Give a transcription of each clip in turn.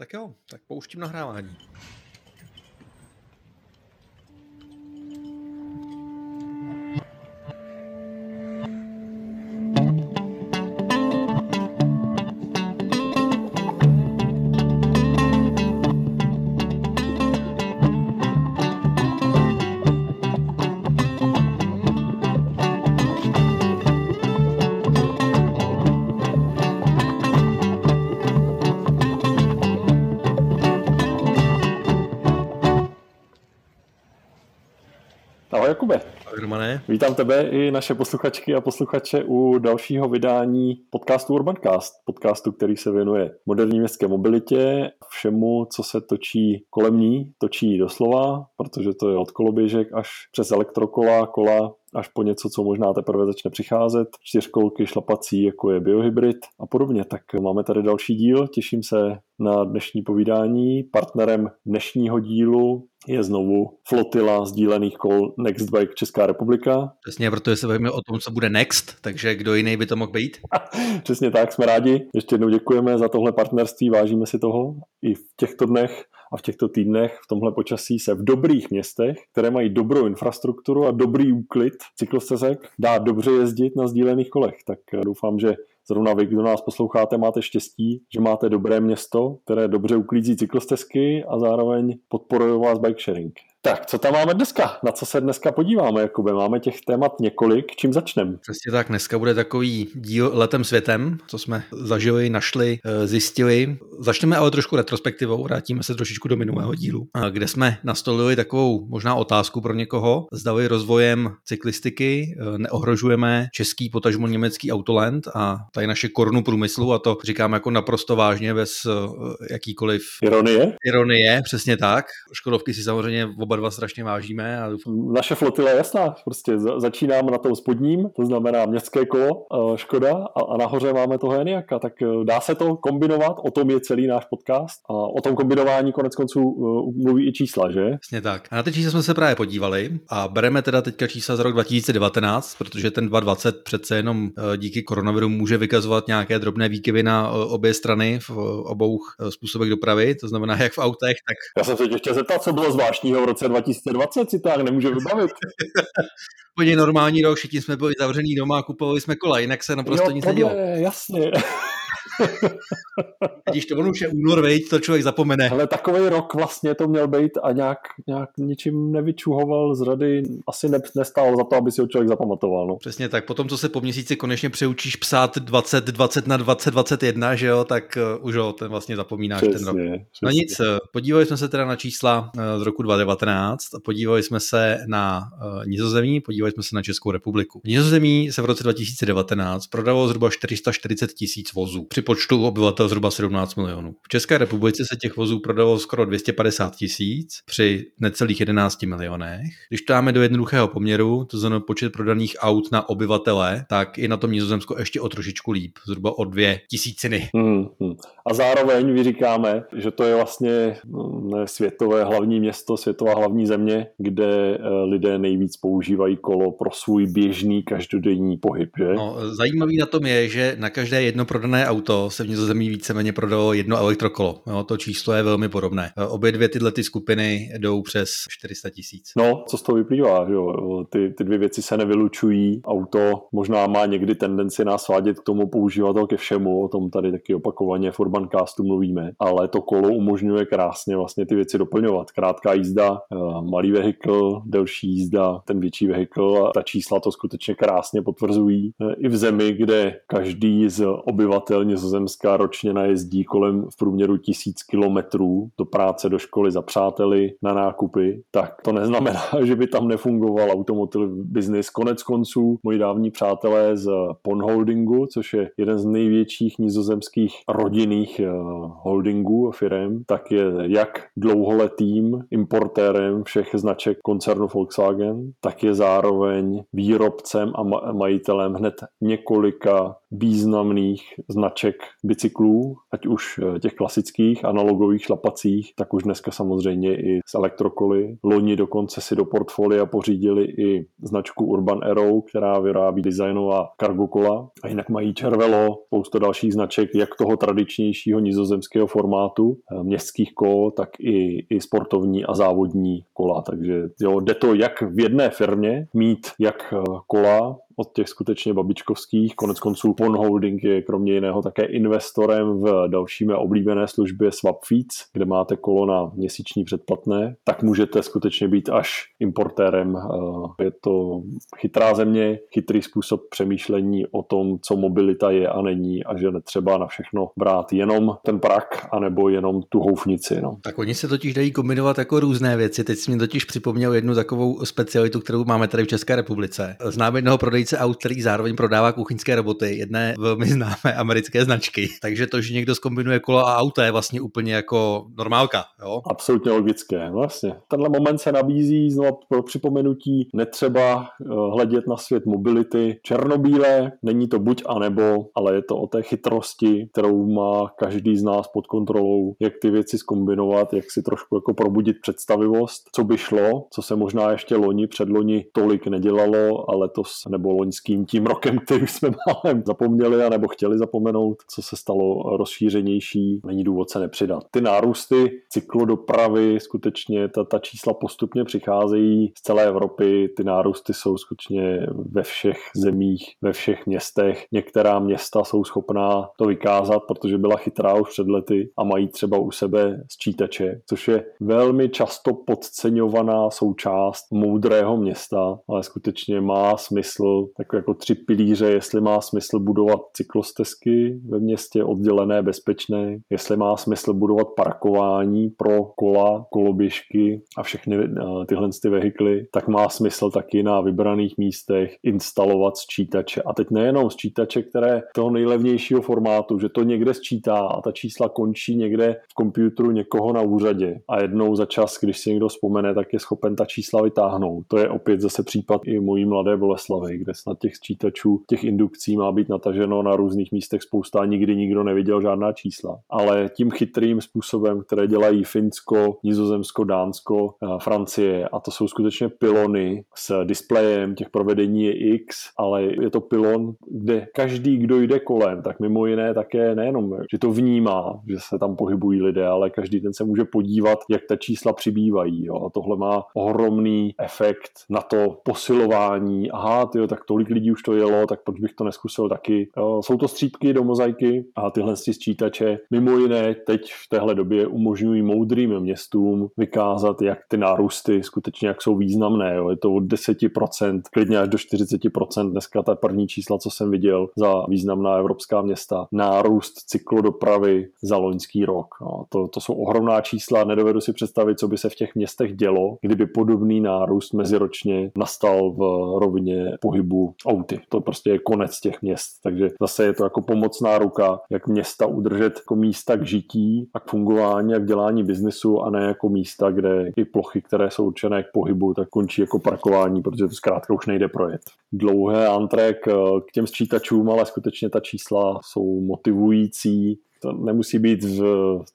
Tak jo, tak pouštím nahrávání. Vítám tebe i naše posluchačky a posluchače u dalšího vydání podcastu Urbancast, podcastu, který se věnuje moderní městské mobilitě, všemu, co se točí kolem ní, točí doslova, protože to je od koloběžek až přes elektrokola, kola, až po něco, co možná teprve začne přicházet, čtyřkolky, šlapací, jako je biohybrid a podobně. Tak máme tady další díl, těším se na dnešní povídání. Partnerem dnešního dílu je znovu flotila sdílených kol Nextbike Česká republika. Přesně, protože se bavíme o tom, co bude next, takže kdo jiný by to mohl být? Přesně tak, jsme rádi. Ještě jednou děkujeme za tohle partnerství, vážíme si toho i v těchto dnech a v těchto týdnech. V tomhle počasí se v dobrých městech, které mají dobrou infrastrukturu a dobrý úklid cyklostezek, dá dobře jezdit na sdílených kolech. Tak doufám, že zrovna vy, kdo nás posloucháte, máte štěstí, že máte dobré město, které dobře uklízí cyklostezky a zároveň podporuje vás bike sharing. Tak, co tam máme dneska? Na co se dneska podíváme, Jakube? Máme těch témat několik, čím začneme? Přesně tak, dneska bude takový díl letem světem, co jsme zažili, našli, zjistili. Začneme ale trošku retrospektivou, vrátíme se trošičku do minulého dílu, kde jsme nastolili takovou možná otázku pro někoho. Zdali rozvojem cyklistiky neohrožujeme český, potažmo německý autoland a tady naše korunu průmyslu, a to říkám jako naprosto vážně, bez jakýkoliv ironie, přesně tak. Škodovky si samozřejmě oba dva strašně vážíme. Naše flotila je jasná, prostě začínáme na tom spodním, to znamená městské kolo, Škoda, a nahoře máme toho Enyaq, tak dá se to kombinovat, o tom je celý náš podcast a o tom kombinování konec konců mluví i čísla, že? Jasně tak. A na ty čísla jsme se právě podívali a bereme teda teďka čísla z rok 2019, protože ten 2020 přece jenom díky koronaviru může vykazovat nějaké drobné výkyvy na obě strany v obou způsobech dopravy, to znamená jak v autech, tak... Já jsem se chtěl zeptat, co bylo zvláštního v roce 2020, si tak nemůže vybavit. Úplně normální rok, všichni jsme byli zavřený doma a kupovali jsme kola, jinak se naprosto nic nedělo. Jasně. Když to on už je únor, to člověk zapomene. Ale takový rok vlastně to měl být a nějak ničím nevyčuhoval z rady, asi nestálo za to, aby si ho člověk zapamatoval. No. Přesně tak, potom, co se po měsíci konečně přeučíš psát 2020 na 2021, že jo, tak už ho ten vlastně zapomínáš přesně, ten rok. Přesně. No nic, podívali jsme se teda na čísla z roku 2019, podívali jsme se na Nizozemí, podívali jsme se na Českou republiku. V Nizozemí se v roce 2019 prodalo zhruba 440 000 vozů. Při počtu obyvatel zhruba 17 milionů. V České republice se těch vozů prodalo skoro 250 000 při necelých 11 milionech. Když to dáme do jednoduchého poměru, to znamená počet prodaných aut na obyvatele, tak i na tom Nizozemsku ještě o trošičku líp, zhruba o 2 tisíciny. A zároveň my říkáme, že to je vlastně světové hlavní město, světová hlavní země, kde lidé nejvíc používají kolo pro svůj běžný každodenní pohyb. Že? No, zajímavý na tom je, že na každé jedno prodané auto se v Nizozemí víceméně prodalo jedno elektrokolo. No, to číslo je velmi podobné. Obě dvě tyhle ty skupiny jdou přes 400 000. No, co z toho vyplývá? Že jo? Ty dvě věci se nevylučují. Auto možná má někdy tendenci nás svádět k tomu používat ho ke všemu, o tom tady taky opakovaně v Urbancastu mluvíme, ale to kolo umožňuje krásně vlastně ty věci doplňovat. Krátká jízda, malý vehikl, delší jízda, ten větší vehikl, a ta čísla to skutečně krásně potvrzují. I v zemi, kde každý z obyvatel Nizozemská ročně najezdí kolem v průměru 1000 kilometrů do práce, do školy, za přáteli, na nákupy, tak to neznamená, že by tam nefungoval automotive business. Konec konců moji dávní přátelé z Pon Holdingu, což je jeden z největších nizozemských rodinných holdingů a firem, tak je jak dlouholetým importérem všech značek koncernu Volkswagen, tak je zároveň výrobcem a majitelem hned několika významných značek značek bicyklů, ať už těch klasických analogových šlapacích, tak už dneska samozřejmě i z elektrokoly. Loni dokonce si do portfolia pořídili i značku Urban Arrow, která vyrábí designová cargo kola. A jinak mají Cervelo, spoustu dalších značek, jak toho tradičnějšího nizozemského formátu, městských kol, tak i sportovní a závodní kola. Takže jo, jde to jak v jedné firmě mít jak kola od těch skutečně babičkovských. Koneckonců Pon Holding je kromě jiného také investorem v další mé oblíbené službě Swapfeeds, kde máte kolo na měsíční předplatné, tak můžete skutečně být až importérem. Je to chytrá země, chytrý způsob přemýšlení o tom, co mobilita je a není a že netřeba na všechno brát jenom ten prach anebo jenom tu houfnici. No. Tak oni se totiž dají kombinovat jako různé věci. Teď jsi mi totiž připomněl jednu takovou specialitu, kterou máme tady v České republice. Známe jednoho prodejce aut, který zároveň prodává kuchyňské roboty, jedné velmi známé americké značky. Takže to, že někdo zkombinuje kola a auta, je vlastně úplně jako normálka. Jo? Absolutně logické, vlastně. Tenhle moment se nabízí znovu pro připomenutí, netřeba hledět na svět mobility černobílé, není to buď a nebo, ale je to o té chytrosti, kterou má každý z nás pod kontrolou, jak ty věci zkombinovat, jak si trošku jako probudit představivost, co by šlo, co se možná ještě loni, předloni tolik nedělalo, ale to nebo loňským tím rokem, který jsme málem zapomněli a nebo chtěli zapomenout, co se stalo rozšířenější, není důvod se nepřidat. Ty nárůsty cyklodopravy, skutečně ta čísla postupně přicházejí z celé Evropy, ty nárůsty jsou skutečně ve všech zemích, ve všech městech. Některá města jsou schopná to vykázat, protože byla chytrá už před lety a mají třeba u sebe sčítače, což je velmi často podceňovaná součást moudrého města, ale skutečně má smysl, tak jako 3 pilíře, jestli má smysl budovat cyklostezky ve městě oddělené, bezpečné, jestli má smysl budovat parkování pro kola, koloběžky a všechny tyhle ty vehikly, tak má smysl taky na vybraných místech instalovat sčítače. A teď nejenom sčítače, které toho nejlevnějšího formátu, že to někde sčítá a ta čísla končí někde v komputeru někoho na úřadě a jednou za čas, když si někdo vzpomene, tak je schopen ta čísla vytáhnout. To je opět zase případ i mojí mladé Boleslavy, kde snad těch sčítačů, těch indukcí má být nataženo na různých místech spousta, nikdy nikdo neviděl žádná čísla. Ale tím chytrým způsobem, které dělají Finsko, Nizozemsko, Dánsko, Francie, a to jsou skutečně pilony s displejem, těch provedení je X, ale je to pilon, kde každý, kdo jde kolem, tak mimo jiné také nejenom, že to vnímá, že se tam pohybují lidé, ale každý ten se může podívat, jak ta čísla přibývají. Jo. A tohle má ohromný efekt na to posilování. Aha, tyjo, tak tolik lidí už to jelo, tak proč bych to neskusil taky. Jsou to střípky do mozaiky a tyhle sčítače mimo jiné teď v téhle době umožňují moudrým městům vykázat, jak ty nárůsty skutečně jak jsou významné. Jo. Je to od 10%, klidně až do 40%. Dneska ta první čísla, co jsem viděl za významná evropská města. Nárůst cyklodopravy za loňský rok. No, to jsou ohromná čísla, nedovedu si představit, co by se v těch městech dělo, kdyby podobný nárůst meziročně nastal v rovině pohybu auty. To prostě je konec těch měst. Takže zase je to jako pomocná ruka, jak města udržet jako místa k žití a k fungování a k dělání biznesu a ne jako místa, kde i plochy, které jsou určené k pohybu, tak končí jako parkování, protože to zkrátka už nejde projet. Dlouhé antré k těm sčítačům, ale skutečně ta čísla jsou motivující. To nemusí být v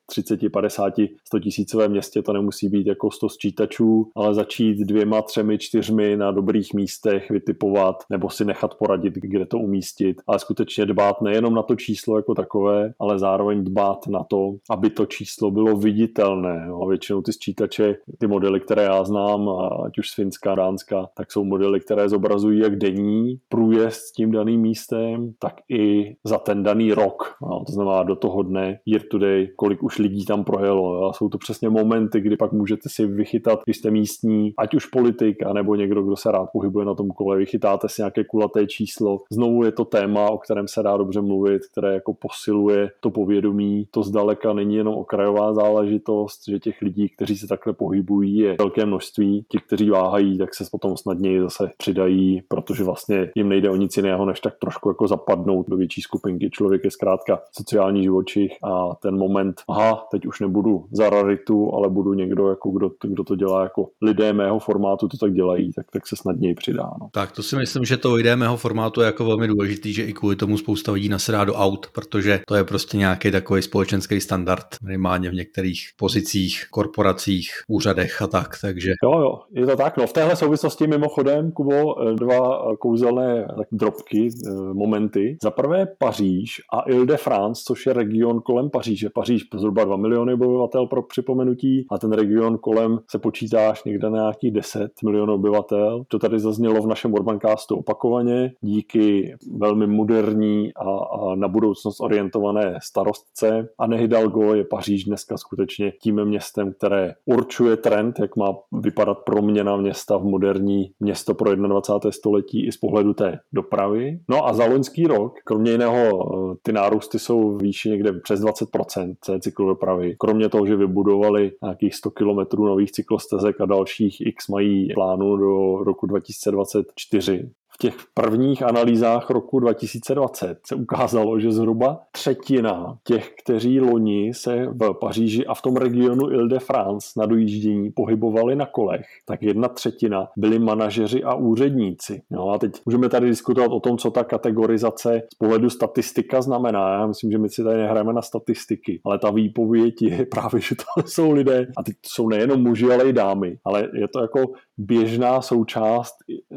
30, 50, 100 tisícovém městě, to nemusí být jako 100 sčítačů, ale začít 2, 3, 4 na dobrých místech vytipovat nebo si nechat poradit, kde to umístit. Ale skutečně dbát nejenom na to číslo jako takové, ale zároveň dbát na to, aby to číslo bylo viditelné. A většinou ty sčítače, ty modely, které já znám, ať už z Finska, Dánska, tak jsou modely, které zobrazují jak denní průjezd s tím daným místem, tak i za ten daný rok. To znamená do toho dne, year to day, kolik už lidí tam projelo. A jsou to přesně momenty, kdy pak můžete si vychytat, když jste místní, ať už politik, anebo někdo, kdo se rád pohybuje na tom kole, vychytáte si nějaké kulaté číslo. Znovu je to téma, o kterém se dá dobře mluvit, které jako posiluje to povědomí. To zdaleka není jenom okrajová záležitost, že těch lidí, kteří se takhle pohybují, je velké množství. Ti, kteří váhají, tak se potom snadněji zase přidají, protože vlastně jim nejde o nic jiného, než tak trošku jako zapadnout do větší skupinky. Člověk je zkrátka sociální život. očích a ten moment, aha, teď už nebudu za raritu, ale budu někdo, jako kdo to dělá, jako lidé mého formátu to tak dělají, tak se snadněji přidá. No. Tak to si myslím, že to lidé mého formátu je jako velmi důležitý, že i kvůli tomu spousta lidí nasedá do aut, protože to je prostě nějaký takový společenský standard, minimálně v některých pozicích, korporacích, úřadech a tak, takže... Jo, je to tak, no v téhle souvislosti mimochodem, Kubo, dva kouzelné drobky, momenty. Za prvé Paříž a Île-de-France, což je region kolem Paříže. Paříž zhruba 2 miliony obyvatel pro připomenutí a ten region kolem se počítáš někde na nějakých 10 milionů obyvatel. To tady zaznělo v našem Urbancastu opakovaně díky velmi moderní a na budoucnost orientované starostce. Anne Hidalgo je Paříž dneska skutečně tím městem, které určuje trend, jak má vypadat proměna města v moderní město pro 21. století i z pohledu té dopravy. No a za loňský rok, kromě jiného, ty nárůsty jsou výši někde přes 20% té cyklodopravy. Kromě toho, že vybudovali nějakých 100 km nových cyklostezek a dalších x mají plánu do roku 2024. V těch prvních analýzách roku 2020 se ukázalo, že zhruba 1/3 těch, kteří loni se v Paříži a v tom regionu Île-de-France na dojíždění pohybovali na kolech, tak 1/3 byli manažeři a úředníci. No a teď můžeme tady diskutovat o tom, co ta kategorizace z pohledu statistika znamená. Já myslím, že my si tady nehrajeme na statistiky, ale ta výpověď je právě, že to jsou lidé a teď jsou nejenom muži, ale i dámy. Ale je to jako běžná součást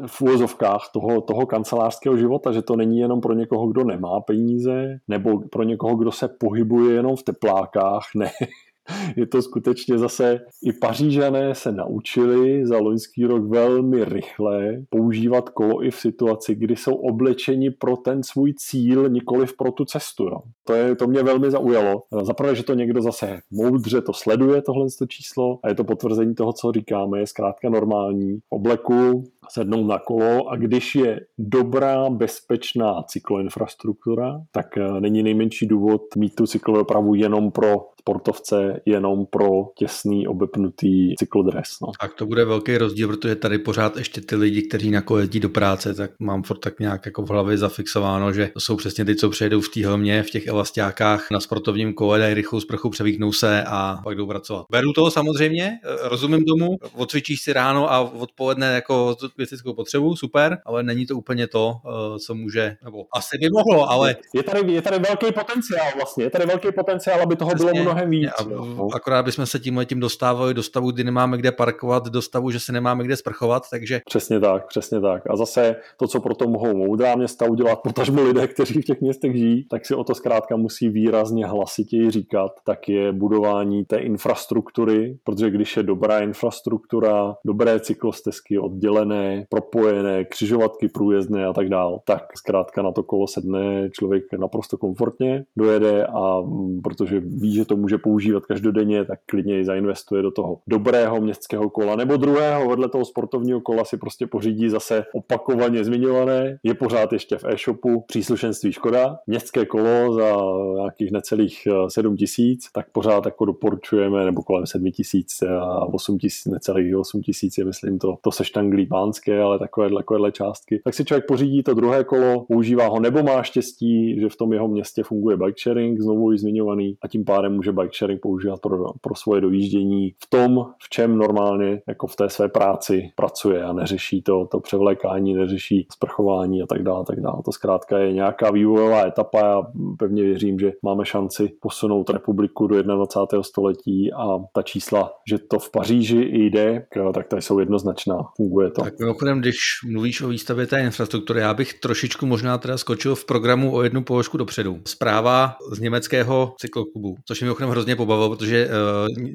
v úvozovkách toho kancelářského života, že to není jenom pro někoho, kdo nemá peníze, nebo pro někoho, kdo se pohybuje jenom v teplákách, ne. Je to skutečně zase, i Pařížané se naučili za loňský rok velmi rychle používat kolo i v situaci, kdy jsou oblečeni pro ten svůj cíl, nikoliv pro tu cestu. Jo. To mě velmi zaujalo. Zaprvé, že to někdo zase moudře to sleduje, tohle číslo, a je to potvrzení toho, co říkáme, je zkrátka normální. Obleku, sednout na kolo a když je dobrá, bezpečná cykloinfrastruktura, tak není nejmenší důvod mít tu cyklodopravu jenom pro sportovce, jenom pro těsný obepnutý cyklodres. No. Tak to bude velký rozdíl, protože tady pořád ještě ty lidi, kteří na kole jezdí do práce, tak mám furt tak nějak jako v hlavě zafixováno, že to jsou přesně ty, co přejedou v té helmě, v těch elastiákách na sportovním kole, dají rychlou sprchu, převýknou se a pak jdou pracovat. Beru toho samozřejmě, rozumím tomu, odcvičíš si ráno a odpoledne jako věcickou potřebu, super, ale není to úplně to, co může, nebo asi by mohlo, ale... Je tady velký potenciál vlastně, aby toho přesně bylo mnohem víc. Akorát bychom se tímhletím dostávali do stavu, kdy nemáme kde parkovat, do stavu, že se nemáme kde sprchovat, takže... Přesně tak. A zase to, co proto mohou moudrá města udělat, potažmo lidé, kteří v těch městech žijí, tak si o to zkrátka musí výrazně hlasitěji říkat, tak je budování té infrastruktury, protože když je dobrá infrastruktura, dobré cyklostezky oddělené, propojené, křižovatky průjezdné a tak dál, tak zkrátka na to kolo sedne člověk naprosto komfortně, dojede a protože ví, že to může používat každodenně, tak klidně i zainvestuje do toho dobrého městského kola nebo druhého, vedle toho sportovního kola si prostě pořídí zase opakovaně zmiňované, je pořád ještě v e-shopu příslušenství Škoda, městské kolo za nějakých necelých 7 000, tak pořád jako doporučujeme, nebo kolem 7 000 a 8 000, necelých 8 000 je myslím to seštanglí pánské, ale takovéhle částky, tak si člověk pořídí to druhé kolo, používá ho nebo má štěstí, že v tom jeho městě funguje bike sharing, znovu i zmiňovaný, a tím pádem může bike sharing používat pro svoje dojíždění v tom, v čem normálně jako v té své práci pracuje a neřeší to převlékání, neřeší sprchování a tak dále, tak dále. To zkrátka je nějaká vývojová etapa. Já pevně věřím, že máme šanci posunout republiku do 21. století a ta čísla, že to v Paříži jde, tak tady jsou jednoznačná. Funguje to. Tak mimochodem, když mluvíš o výstavě té infrastruktury, já bych trošičku možná teda skočil v programu o jednu položku dopředu. Zpráva z německého cykloklubu, což mi hrozně pobavilo, protože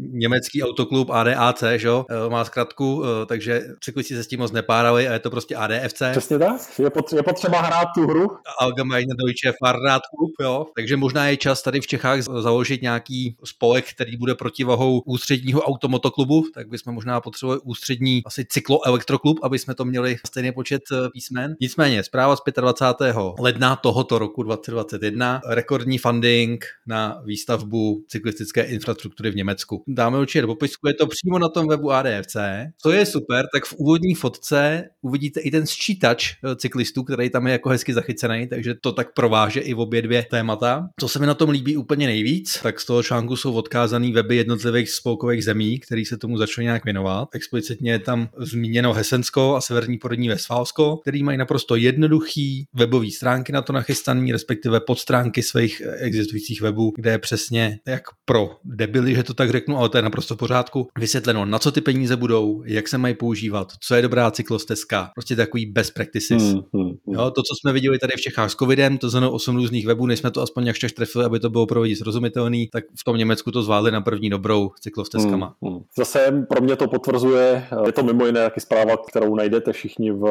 německý autoklub ADAC, že jo, má zkratku, takže cyklisti se s tím moc nepárali a je to prostě ADFC. Přesně tak, je potřeba hrát tu hru. Algemeine Deutsche Fahrrad Club, jo, takže možná je čas tady v Čechách založit nějaký spolek, který bude protivahou ústředního automotoklubu, tak bychom možná potřebovali ústřední asi cykloelektroklub, aby jsme to měli stejný počet písmen. Nicméně, zpráva z 25. ledna tohoto roku 2021, rekordní funding na výstavbu cyklistické infrastruktury v Německu. Dáme určitě do popisku, je to přímo na tom webu ADFC. Co je super, tak v úvodní fotce uvidíte i ten sčítač cyklistů, který tam je jako hezky zachycený, takže to tak prováže i v obě dvě témata. Co se mi na tom líbí úplně nejvíc, tak z toho článku jsou odkázaný weby jednotlivých spolkových zemí, který se tomu začaly nějak věnovat. Explicitně je tam zmíněno Hesensko a Severní Porýní-Vestfálsko, který mají naprosto jednoduchý webové stránky na to nachystaný, respektive podstránky svých existujících webů, kde je přesně jak pro debily, že to tak řeknu, ale to je naprosto v pořádku, vysvětleno, na co ty peníze budou, jak se mají používat, co je dobrá cyklostezka, prostě takový best practices. Jo, to, co jsme viděli tady v Čechách s covidem, to znamená 8 různých webů, než jsme to aspoň nějak trefili, aby to bylo pro lidi srozumitelný, tak v tom Německu to zvládli na první dobrou cyklostezkama. Zase pro mě to potvrzuje, je to mimo jiné taky zpráva, kterou najdete všichni v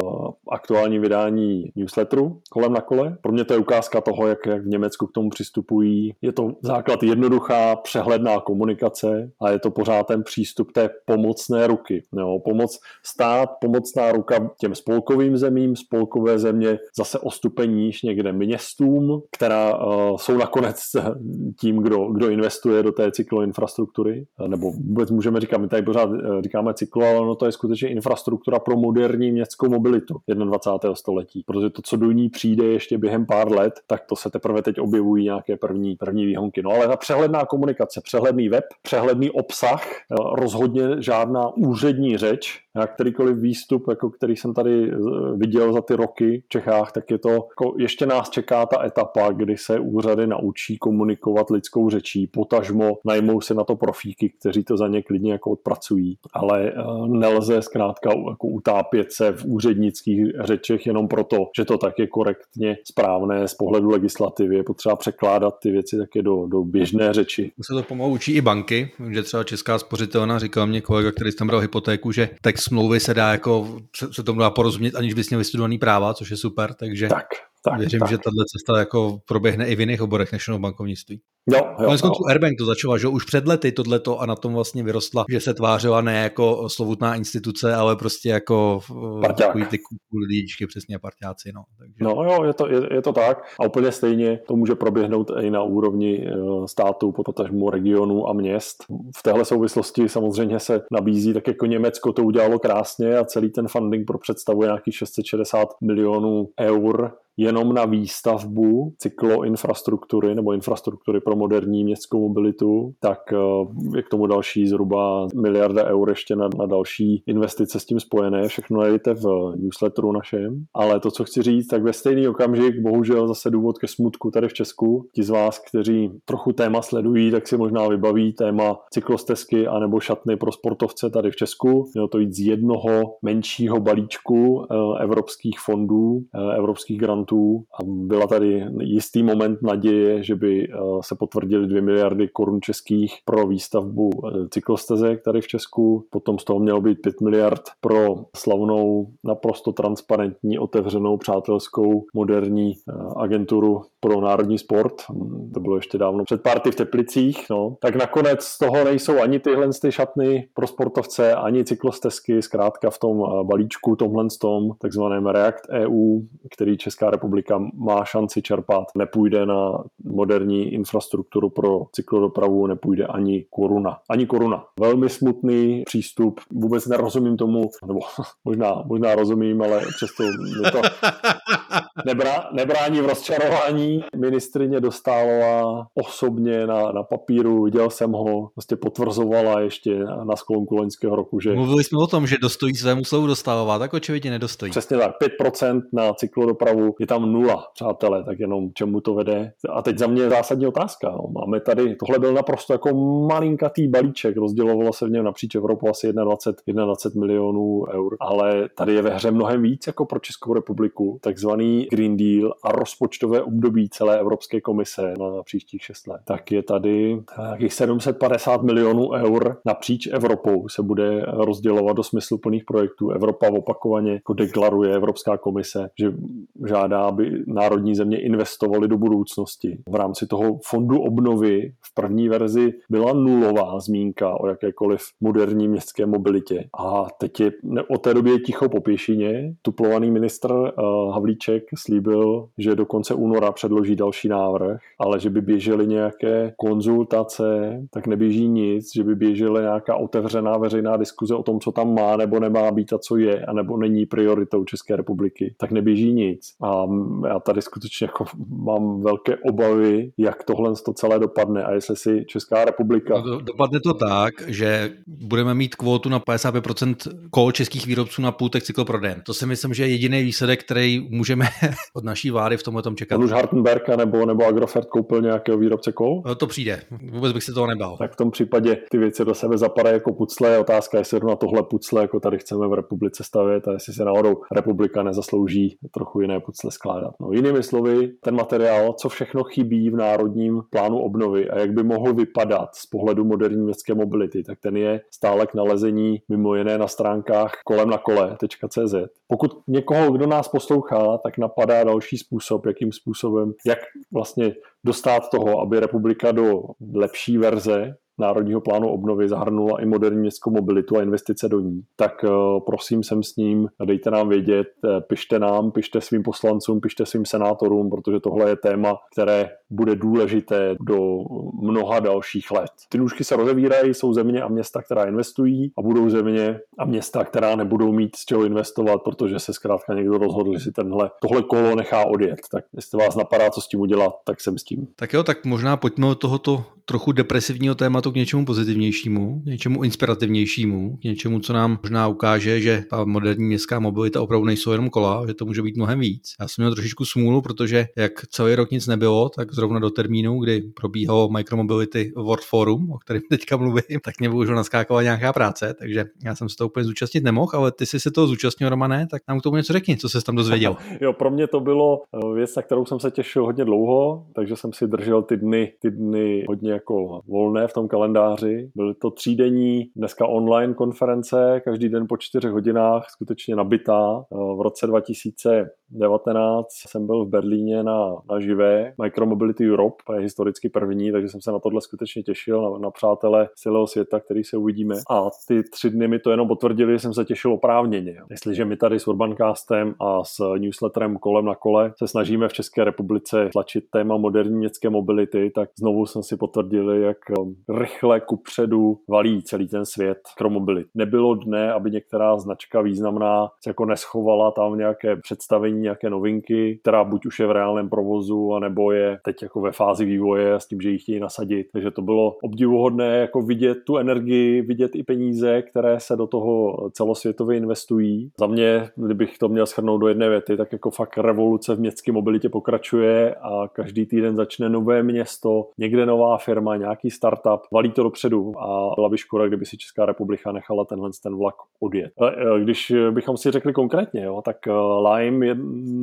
aktuálním vydání newsletteru Kolem na kole. Pro mě to je ukázka toho, jak v Německu k tomu přistupují. Je to základ jednoduchá, přehledná komunikace a je to pořád ten přístup té pomocné ruky. Jo, pomoc stát, pomocná ruka těm spolkovým zemím, spolkové země zase o stupeň níž někde městům, která jsou nakonec tím, kdo investuje do té cykloinfrastruktury, nebo vůbec můžeme říkat, my tady pořád říkáme cyklo, ale ono to je skutečně infrastruktura pro moderní městskou mobilitu 21. století, protože to, co do ní přijde ještě během pár let, tak to se teprve teď objevují nějaké první výhonky. No ale ta přehledná komunikace, přehledný web, přehledný obsah, rozhodně žádná úřední řeč. A kterýkoliv výstup, jako který jsem tady viděl za ty roky v Čechách, tak je to, jako ještě nás čeká ta etapa, kdy se úřady naučí komunikovat lidskou řečí, potažmo najmou se na to profíky, kteří to za ně klidně jako odpracují, ale nelze zkrátka jako utápět se v úřednických řečech jenom proto, že to tak je korektně správné z pohledu legislativy, je potřeba překládat ty věci také do běžné řeči. Už se to pomalu učí i banky, že třeba Česká spořitelna, říkal mě kolega, který tam bral hypotéku, že tak smlouvy se dá jako, se tomu dá porozumět, aniž bys měl vystudovaný práva, což je super, takže věřím, že tahle cesta jako proběhne i v jiných oborech než jenom v bankovnictví. Koneckonců Air Bank to začala, že už před lety tohleto a na tom vlastně vyrostla, že se tvářila ne jako slovutná instituce, ale prostě jako takový ty lidičky, přesně parťáci. No, takže... je to tak a úplně stejně to může proběhnout i na úrovni státu, potažmo regionu a měst. V téhle souvislosti samozřejmě se nabízí, tak jako Německo to udělalo krásně a celý ten funding pro představu nějakých 660 milionů eur jenom na výstavbu cykloinfrastruktury nebo infrastruktury pro moderní městskou mobilitu, tak je k tomu další zhruba 1 miliarda eur ještě na další investice s tím spojené. Všechno najdete v newsletteru našem. Ale to, co chci říct, tak ve stejný okamžik, bohužel zase důvod ke smutku tady v Česku. Ti z vás, kteří trochu téma sledují, tak si možná vybaví téma cyklostezky anebo šatny pro sportovce tady v Česku. Mělo to jít z jednoho menšího balíčku evropských fondů, evropských grantů. A byla tady jistý moment naděje, že by se potvrdily 2 miliardy korun českých pro výstavbu cyklostezek tady v Česku. Potom z toho mělo být 5 miliard pro slavnou, naprosto transparentní, otevřenou, přátelskou, moderní agenturu pro národní sport. To bylo ještě dávno před párty v Teplicích. No. Tak nakonec z toho nejsou ani tyhle ty šatny pro sportovce, ani cyklostezky. Zkrátka v tom balíčku, tomhle tom takzvaném React EU, který Česká republika má šanci čerpat, nepůjde na moderní infrastrukturu pro cyklodopravu, nepůjde ani koruna. Velmi smutný přístup, vůbec nerozumím tomu, nebo možná rozumím, ale přesto mě to nebrání v rozčarování. Ministryně dostala osobně na papíru, viděl jsem ho, vlastně potvrzovala ještě na sklonku loňského roku, že... Mluvili jsme o tom, že dostojí svému slovu Dostálová, tak očividně nedostojí. Přesně tak, 5% na cyklodopravu je tam 0, přátelé, tak jenom čemu to vede. A teď za mě je zásadní otázka. No. Máme tady, tohle byl naprosto jako malinkatý balíček, rozdělovalo se v něm napříč Evropu asi 21 milionů eur, ale tady je ve hře mnohem víc jako pro Českou republiku, takzvaný Green Deal a rozpočtové období celé Evropské komise na příštích 6 let. Tak je tady nějakých 750 milionů eur napříč Evropou se bude rozdělovat do smysluplných projektů. Evropa opakovaně jako deklaruje Evropská komise, že žádá, aby národní země investovaly do budoucnosti v rámci toho fondu fondu obnovy v první verzi byla nulová zmínka o jakékoliv moderní městské mobilitě. A teď je od té doby ticho po pěšině. Tuplovaný ministr Havlíček slíbil, že do konce února předloží další návrh, ale že by běžely nějaké konzultace, tak neběží nic, že by běžela nějaká otevřená veřejná diskuze o tom, co tam má nebo nemá být a co je, anebo není prioritou České republiky, tak neběží nic. A já tady skutečně jako mám velké obavy, jak tohle to celé dopadne a jestli si Česká republika... Dopadne to tak, že budeme mít kvótu na 55% kol českých výrobců na půltek cykloprodejen. To si myslím, že je jediný výsledek, který můžeme od naší vlády v tomhletom čekat. Už Hartenberg nebo Agrofert koupil nějakého výrobce kol? No, to přijde. Vůbec bych se toho nebál. Tak v tom případě ty věci do sebe zapadají jako pucle. Otázka, jestli na tohle pucle, jako tady chceme v republice stavět a jestli se náhodou republika nezaslouží trochu jiné pucle skládat. No, jinými slovy, ten materiál, co všechno chybí v národním plánu obnovy a jak by mohl vypadat z pohledu moderní městské mobility, tak ten je stále k nalezení mimo jiné na stránkách kolemnakole.cz. Pokud někoho, kdo nás poslouchá, tak napadá další způsob, jakým způsobem, jak vlastně dostat toho, aby republika do lepší verze národního plánu obnovy zahrnula i moderní městskou mobilitu a investice do ní. Tak prosím, sem s ním, dejte nám vědět, pište nám, pište svým poslancům, pište svým senátorům, protože tohle je téma, které bude důležité do mnoha dalších let. Ty nůžky se rozevírají, jsou země a města, která investují a budou země a města, která nebudou mít z čeho investovat, protože se zkrátka někdo rozhodl, že si tohle kolo nechá odjet. Tak jestli vás napadá, co s tím udělat, tak sem s tím. Tak jo, tak možná pojďme od tohoto trochu depresivního tématu k něčemu pozitivnějšímu, k něčemu inspirativnějšímu, k něčemu, co nám možná ukáže, že ta moderní městská mobilita opravdu nejsou jenom kola, že to může být mnohem víc. Já jsem měl trošičku smůlu, protože jak celý rok nic nebylo, tak zrovna do termínu, kdy probíhalo Micromobility World Forum, o kterém teďka mluvím, tak mě už naskákala nějaká práce, takže já jsem se to úplně zúčastnit nemohl, ale ty jsi se toho zúčastnil, Romane, tak nám k tomu něco řekni, co ses tam dozvěděl. Jo, pro mě to bylo věc, na kterou jsem se těšil hodně dlouho, takže jsem si držel ty dny hodně jako volné v tom kalendáři. Byly to 3denní, dneska online konference, každý den po 4 hodinách, skutečně nabitá. V roce 2019 jsem byl v Berlíně na živé. Micromobility Europe je historicky první, takže jsem se na tohle skutečně těšil, na přátele celého světa, který se uvidíme. A ty 3 dny mi to jenom potvrdili, že jsem se těšil oprávněně. Jestliže my tady s Urbancastem a s newsletterem Kolem na kole se snažíme v České republice tlačit téma moderní městské mobility, tak znovu jsem si potvrdili, jak rychle kupředu valí celý ten svět mikromobility. Nebylo dne, aby některá značka významná se jako neschovala tam nějaké představení, nějaké novinky, která buď už je v reálném provozu, anebo je teď jako ve fázi vývoje s tím, že ji chtějí nasadit. Takže to bylo obdivuhodné jako vidět tu energii, vidět i peníze, které se do toho celosvětově investují. Za mě, kdybych to měl shrnout do jedné věty, tak jako fakt revoluce v městské mobilitě pokračuje a každý týden začne nové město, někde nová firma, nějaký startup, valí to dopředu a byla by škoda, kdyby si Česká republika nechala ten vlak odjet. Když bychom si řekli konkrétně, jo, tak Lime je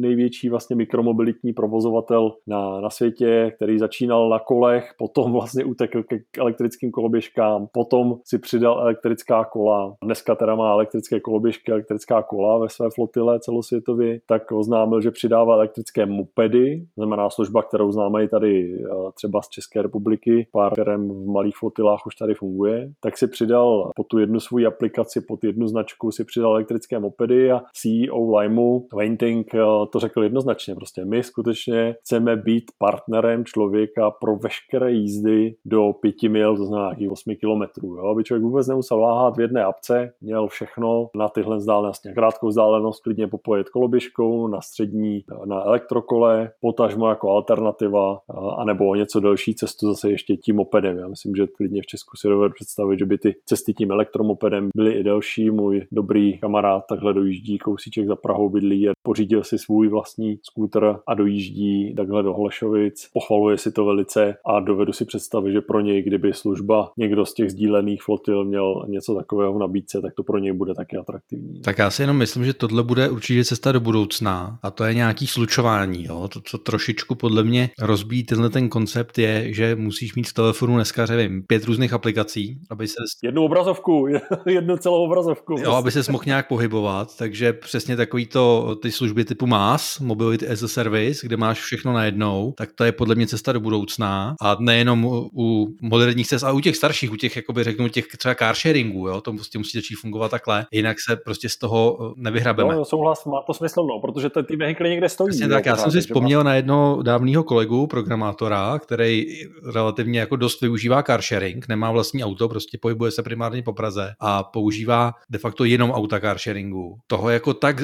největší vlastně mikromobilitní provozovatel na světě, který začínal na kolech, potom vlastně utekl k elektrickým koloběžkám, potom si přidal elektrická kola. Dneska teda má elektrické koloběžky, elektrická kola ve své flotile celosvětově, tak oznámil, že přidává elektrické mopedy, znamená služba, kterou známe i tady třeba z České republiky, pár firem v malých flotilách už tady funguje, tak si přidal pod tu jednu svou aplikaci, pod jednu značku si přidal elektrické mopedy a CEO Limeu, Weinting, to řekl jednoznačně prostě. My skutečně chceme být partnerem člověka pro veškeré jízdy do 5 mil, to znamená nějakých 8 kilometrů. Jo? Aby člověk vůbec nemusel váhat v jedné apce, měl všechno na tyhle vzdálenosti, na krátkou vzdálenost, klidně popojet koloběžkou, na střední, na elektrokole, potažmo jako alternativa, anebo něco delší cestu zase ještě tím mopedem. Já myslím, že klidně v Česku si dovedu představit, že by ty cesty tím elektromopedem byly i delší. Můj dobrý kamarád takhle dojíždí kousíček za Prahou, bydlí a pořídil si svůj vlastní skútr a dojíždí takhle do Holešovic. Pochvaluje si to velice a dovedu si představit, že pro něj, kdyby služba někdo z těch sdílených flotil měl něco takového v nabídce, tak to pro něj bude taky atraktivní. Tak já si jenom myslím, že tohle bude určitě cesta do budoucna a to je nějaký slučování. Jo? To, co trošičku podle mě rozbíjí tenhle ten koncept, je, že musíš mít v telefonu dneska, nevím, 5 různých aplikací, aby se... Jednu obrazovku, jednu celou obrazovku. Jo, aby se mohl nějak pohybovat, takže přesně takový to, ty služby typu MaaS, Mobility as a Service, kde máš všechno najednou, tak to je podle mě cesta do budoucna. A nejenom u moderních cest, ale u těch starších, u těch, jakoby řeknu, těch třeba carsharingů, jo, to prostě musí začít fungovat takhle, jinak se prostě z toho nevyhrabeme. Jo, souhlas, má to smysl, no, protože ty vehikly někde stojí. Jasně, tak, já jsem si vzpomněl na jednoho dávného kolegu, programátora, který relativně jako dost využívá carsharing, nemá vlastní auto, prostě pohybuje se primárně po Praze a používá de facto jenom auta carsharingu. Toho jako tak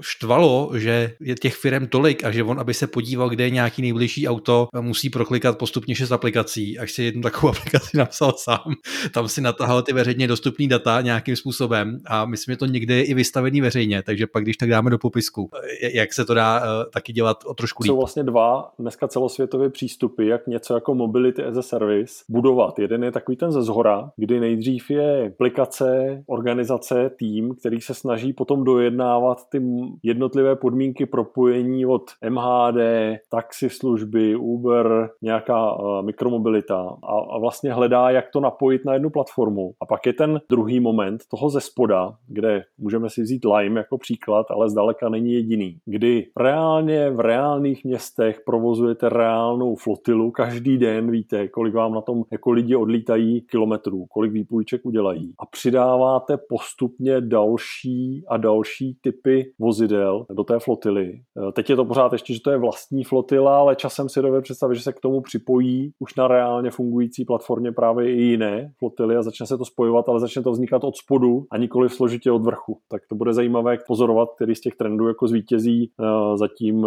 štvalo, že je těch firem tolik a že on, aby se podíval, kde je nějaký nejbližší auto, musí proklikat postupně 6 aplikací, až si jednu takovou aplikaci napsal sám. Tam si natahal ty veřejně dostupný data nějakým způsobem a myslím, že to někde je i vystavený veřejně, takže pak když tak dáme do popisku, jak se to dá taky dělat o trošku líp. Jsou vlastně dva dneska celosvětové přístupy, jak něco jako mobility as a service budovat. Jeden je takový ten ze zhora, kdy nejdřív je aplikace, organizace, tým, který se snaží potom dojednávat ty jednotlivé podmínky propojení od MHD, taxislužby, Uber, nějaká mikromobilita a vlastně hledá, jak to napojit na jednu platformu. A pak je ten druhý moment toho ze spoda, kde můžeme si vzít Lime jako příklad, ale zdaleka není jediný, kdy reálně v reálných městech provozujete reálnou flotilu, každý den víte, kolik vám na tom jako lidi odlítají kilometrů, kolik výpůjček udělají a přidáváte postupně další a další typy vozidel do té flotily. Teď je to pořád ještě, že to je vlastní flotila, ale časem si dovedu představit, že se k tomu připojí už na reálně fungující platformě právě i jiné flotily a začne se to spojovat, ale začne to vznikat od spodu a nikoli složitě od vrchu. Tak to bude zajímavé pozorovat, který z těch trendů jako zvítězí. Zatím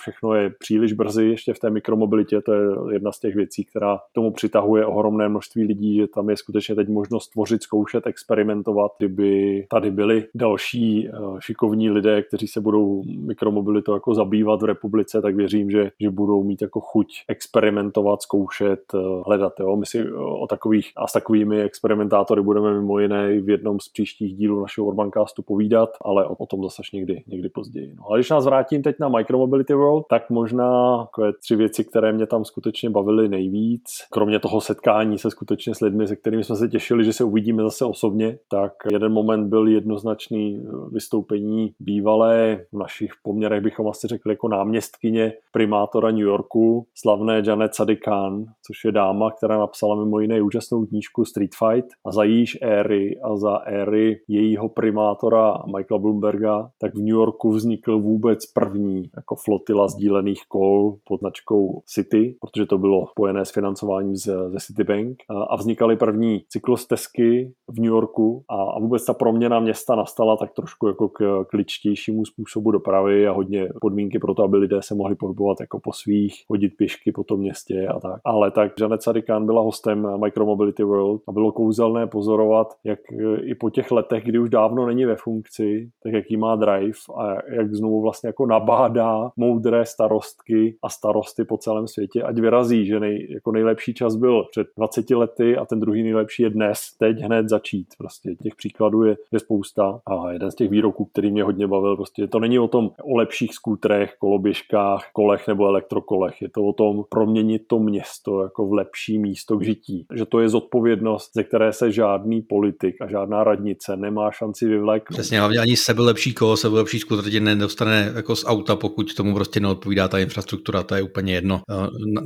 všechno je příliš brzy, ještě v té mikromobilitě, to je jedna z těch věcí, která tomu přitahuje ohromné množství lidí, že tam je skutečně teď možnost tvořit, zkoušet, experimentovat, kdyby tady byli další šikovní lidé, kteří se budou mikromobilitou jako zabývat v republice, tak věřím, že budou mít jako chuť experimentovat, zkoušet, hledat. Jo? My si o takových a s takovými experimentátory budeme mimo jiné v jednom z příštích dílů našeho Urbancastu povídat, ale o tom zase někdy později. No. Ale když nás vrátím teď na Micromobility World, tak možná takové 3 věci, které mě tam skutečně bavily nejvíc, kromě toho setkání se skutečně s lidmi, se kterými jsme se těšili, že se uvidíme zase osobně, tak jeden moment byl jednoznačný vystoupení bývalé, v našich poměrech bychom asi řekli jako náměstkyně primátora New Yorku, slavné Janette Sadik-Khan, což je dáma, která napsala mimo jiné úžasnou knížku Street Fight a za jejíž éry a za éry jejího primátora Michaela Bloomberga, tak v New Yorku vznikl vůbec první jako flotila sdílených kol pod značkou City, protože to bylo spojené s financováním ze Citibank a vznikaly první cyklostezky v New Yorku a vůbec ta proměna města nastala tak trošku jako k ličtějšímu způsobu dopravy a hodně podmínky pro to, aby lidé se mohli pohybovat jako po svých, hodit pěšky po tom městě a tak. Ale tak Janette Sadik-Khan byla hostem Micromobility World a bylo kouzelné pozorovat, jak i po těch letech, kdy už dávno není ve funkci, tak jaký má drive a jak znovu vlastně jako nabádá moudré starostky a starosty po celém světě, ať vyrazí, že jako nejlepší čas byl před 20 lety a ten druhý nejlepší je dnes, teď hned začít. Prostě těch příkladů je spousta a jeden z těch výroků, který mě hodně bavil, prostě to není o tom o lepších skútrech, koloběžkách, kolech nebo elektrokolech, je to o tom proměnit to město jako v lepší místo k žití. Že to je zodpovědnost, ze které se žádný politik a žádná radnice nemá šanci vyvléknout. Přesně, hlavně ani sebelepší kolo, sebelepší skútr tě nedostane jako z auta, pokud tomu prostě neodpovídá ta infrastruktura, to je úplně jedno,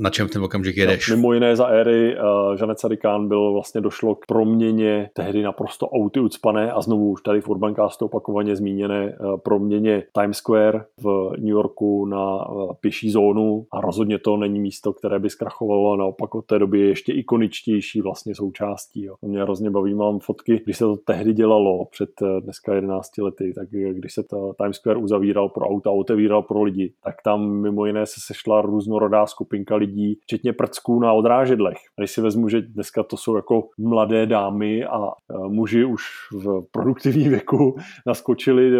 na čem v ten okamžik jedeš. No, mimo jiné za éry Janette Sadik-Khan byl vlastně došlo k proměně tehdy naprosto auty ucpané a znovu už tady v Urbancastu opakovaně zmíněné proměně Times Square v New Yorku na pěší zónu a rozhodně to není místo, které by zkrachovalo, naopak od té doby je ještě ikoničtější vlastně součástí. Jo. Mě hrozně baví, mám fotky, když se to tehdy dělalo před dneska 11 lety, tak když se Times Square uzavíral pro auta, otevíral pro lidi, tak tam mimo jiné se sešla různorodá skupinka lidí, včetně prcků na odrážedlech. A když si vezmu, že dneska to jsou jako mladé dámy a muži už v produktivní věku naskočili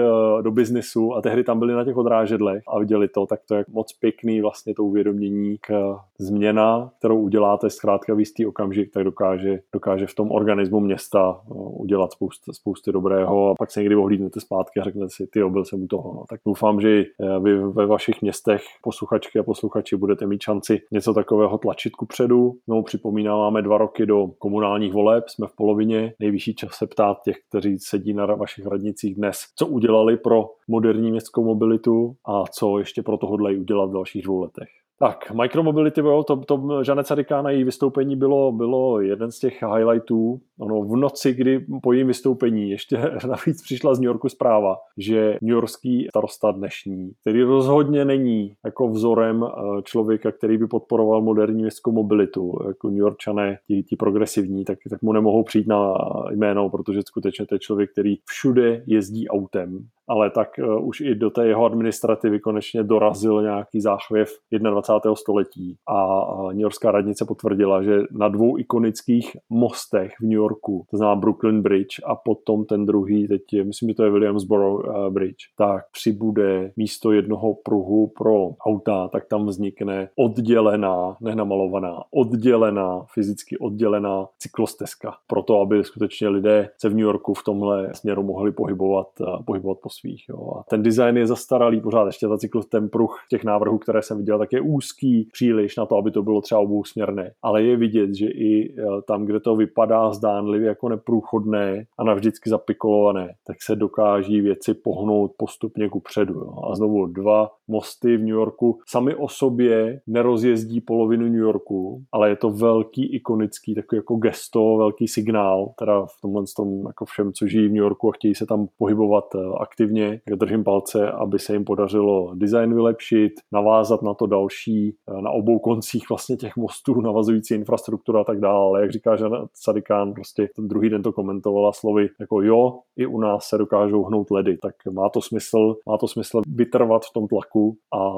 do biznesu a tehdy tam byli na těch odrážedlech a viděli to, tak to je moc pěkný vlastně to uvědomění k změna, kterou uděláte zkrátka v jistý okamžik, tak dokáže v tom organismu města udělat spousty dobrého a pak se někdy ohlídnete zpátky a řeknete si, tyjo, byl jsem u toho. No. Tak doufám, že vy ve vašich městech, posluchačky a posluchači, budete mít šanci něco takového tlačit kupředu. No, připomínáme 2 roky do komunálních voleb, jsme v polovině, nejvyšší čas se ptát těch, kteří sedí na vašich radnicích dnes, co udělali pro moderní městskou mobilitu a co ještě pro tohodle udělat v dalších 2 letech. Tak, Micromobility World, to Janette Sadik-Khan a její vystoupení bylo jeden z těch highlightů. Ono v noci, kdy po jejím vystoupení ještě navíc přišla z New Yorku zpráva, že newyorský starosta dnešní, který rozhodně není jako vzorem člověka, který by podporoval moderní městskou mobilitu, jako Newyorčané, ti progresivní, tak mu nemohou přijít na jméno, protože skutečně to je člověk, který všude jezdí autem. Ale tak už i do té jeho administrativy konečně dorazil nějaký záchvěv 21. století a newyorská radnice potvrdila, že na 2 ikonických mostech v New Yorku, to znamená Brooklyn Bridge a potom ten druhý, teď myslím, že to je Williamsborough Bridge, tak přibude místo jednoho pruhu pro auta, tak tam vznikne oddělená, nenamalovaná, oddělená, fyzicky oddělená cyklostezka. Proto, aby skutečně lidé se v New Yorku v tomhle směru mohli pohybovat po svých. Jo. A ten design je zastaralý, pořád ještě ten pruh těch návrhů, které jsem viděl, tak je úzký příliš na to, aby to bylo třeba obousměrné. Ale je vidět, že i tam, kde to vypadá zdánlivě jako neprůchodné a navždycky zapikolované, tak se dokáží věci pohnout postupně kupředu. Jo. A znovu 2 mosty v New Yorku sami o sobě nerozjezdí polovinu New Yorku, ale je to velký ikonický takový jako gesto, velký signál, teda v tomhle tom jako všem, co žijí v New Yorku a chtějí se tam pohybovat aktivně. Držím palce, aby se jim podařilo design vylepšit, navázat na to další, na obou koncích vlastně těch mostů, navazující infrastruktura a tak dále. Ale jak říká Janette Sadik-Khan, prostě ten druhý den to komentovala slovy jako jo, i u nás se dokážou hnout ledy, tak má to smysl vytrvat v tom tlaku a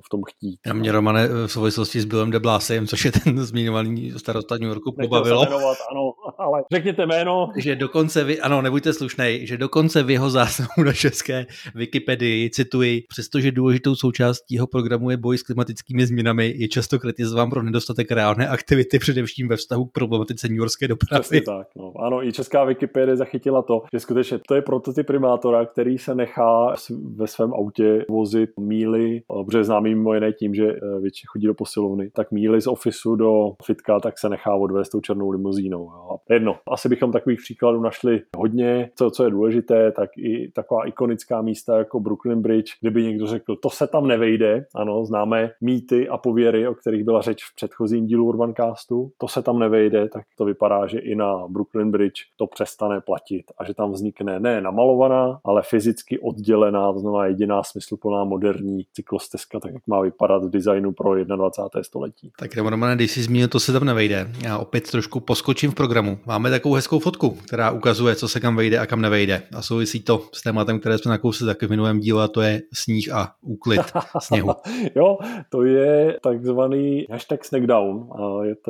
v tom chtít. A mě, Romane, v souvislosti s Billem de Blasem, což je ten zmíněný starosta New Yorku, pobavilo. Nechtěl se jmenovat, ano, ale řekněte jméno. Že dokonce vy, ano, nebuďte slušnej, že dokonce vy ho záznamu na české Wikipedii, cituji, přestože důležitou součástí jeho programu je boj s klimatickými změnami, je často kritizován pro nedostatek reálné aktivity, především ve vztahu k problematice newyorské dopravy. Přesně tak, no. Ano, i česká Wikipedie zachytila to, že skutečně to je prototyp primátora, který se nechá ve svém autě vozit míly, protože známý mimo jiné tím, že většině chodí do posilovny, tak míly z ofisu do fitka, tak se nechá odvést tou černou limuzínou. Jo. Jedno, asi bychom takových příkladů našli hodně, co je důležité, tak i taková ikonická místa jako Brooklyn Bridge, kdyby někdo řekl, to se tam nevejde, ano, známe mýty a pověry, o kterých byla řeč v předchozím dílu Urbancastu, to se tam nevejde, tak to vypadá, že i na Brooklyn Bridge to přestane platit a že tam vznikne ne namalovaná, ale fyzicky oddělená, to znamená jediná smysluplná moderní cyklostezka, tak jak má vypadat v designu pro 21. století. Tak Romane, když si zmínil, to se tam nevejde. Já opět trošku poskočím v programu. Máme takovou hezkou fotku, která ukazuje, co se kam vejde a kam nevejde. A souvisí to s tématem, které jsme nakousli taky v minulém díle, a to je sníh a úklid sněhu. Jo, to je takzvaný hashtag snackdown.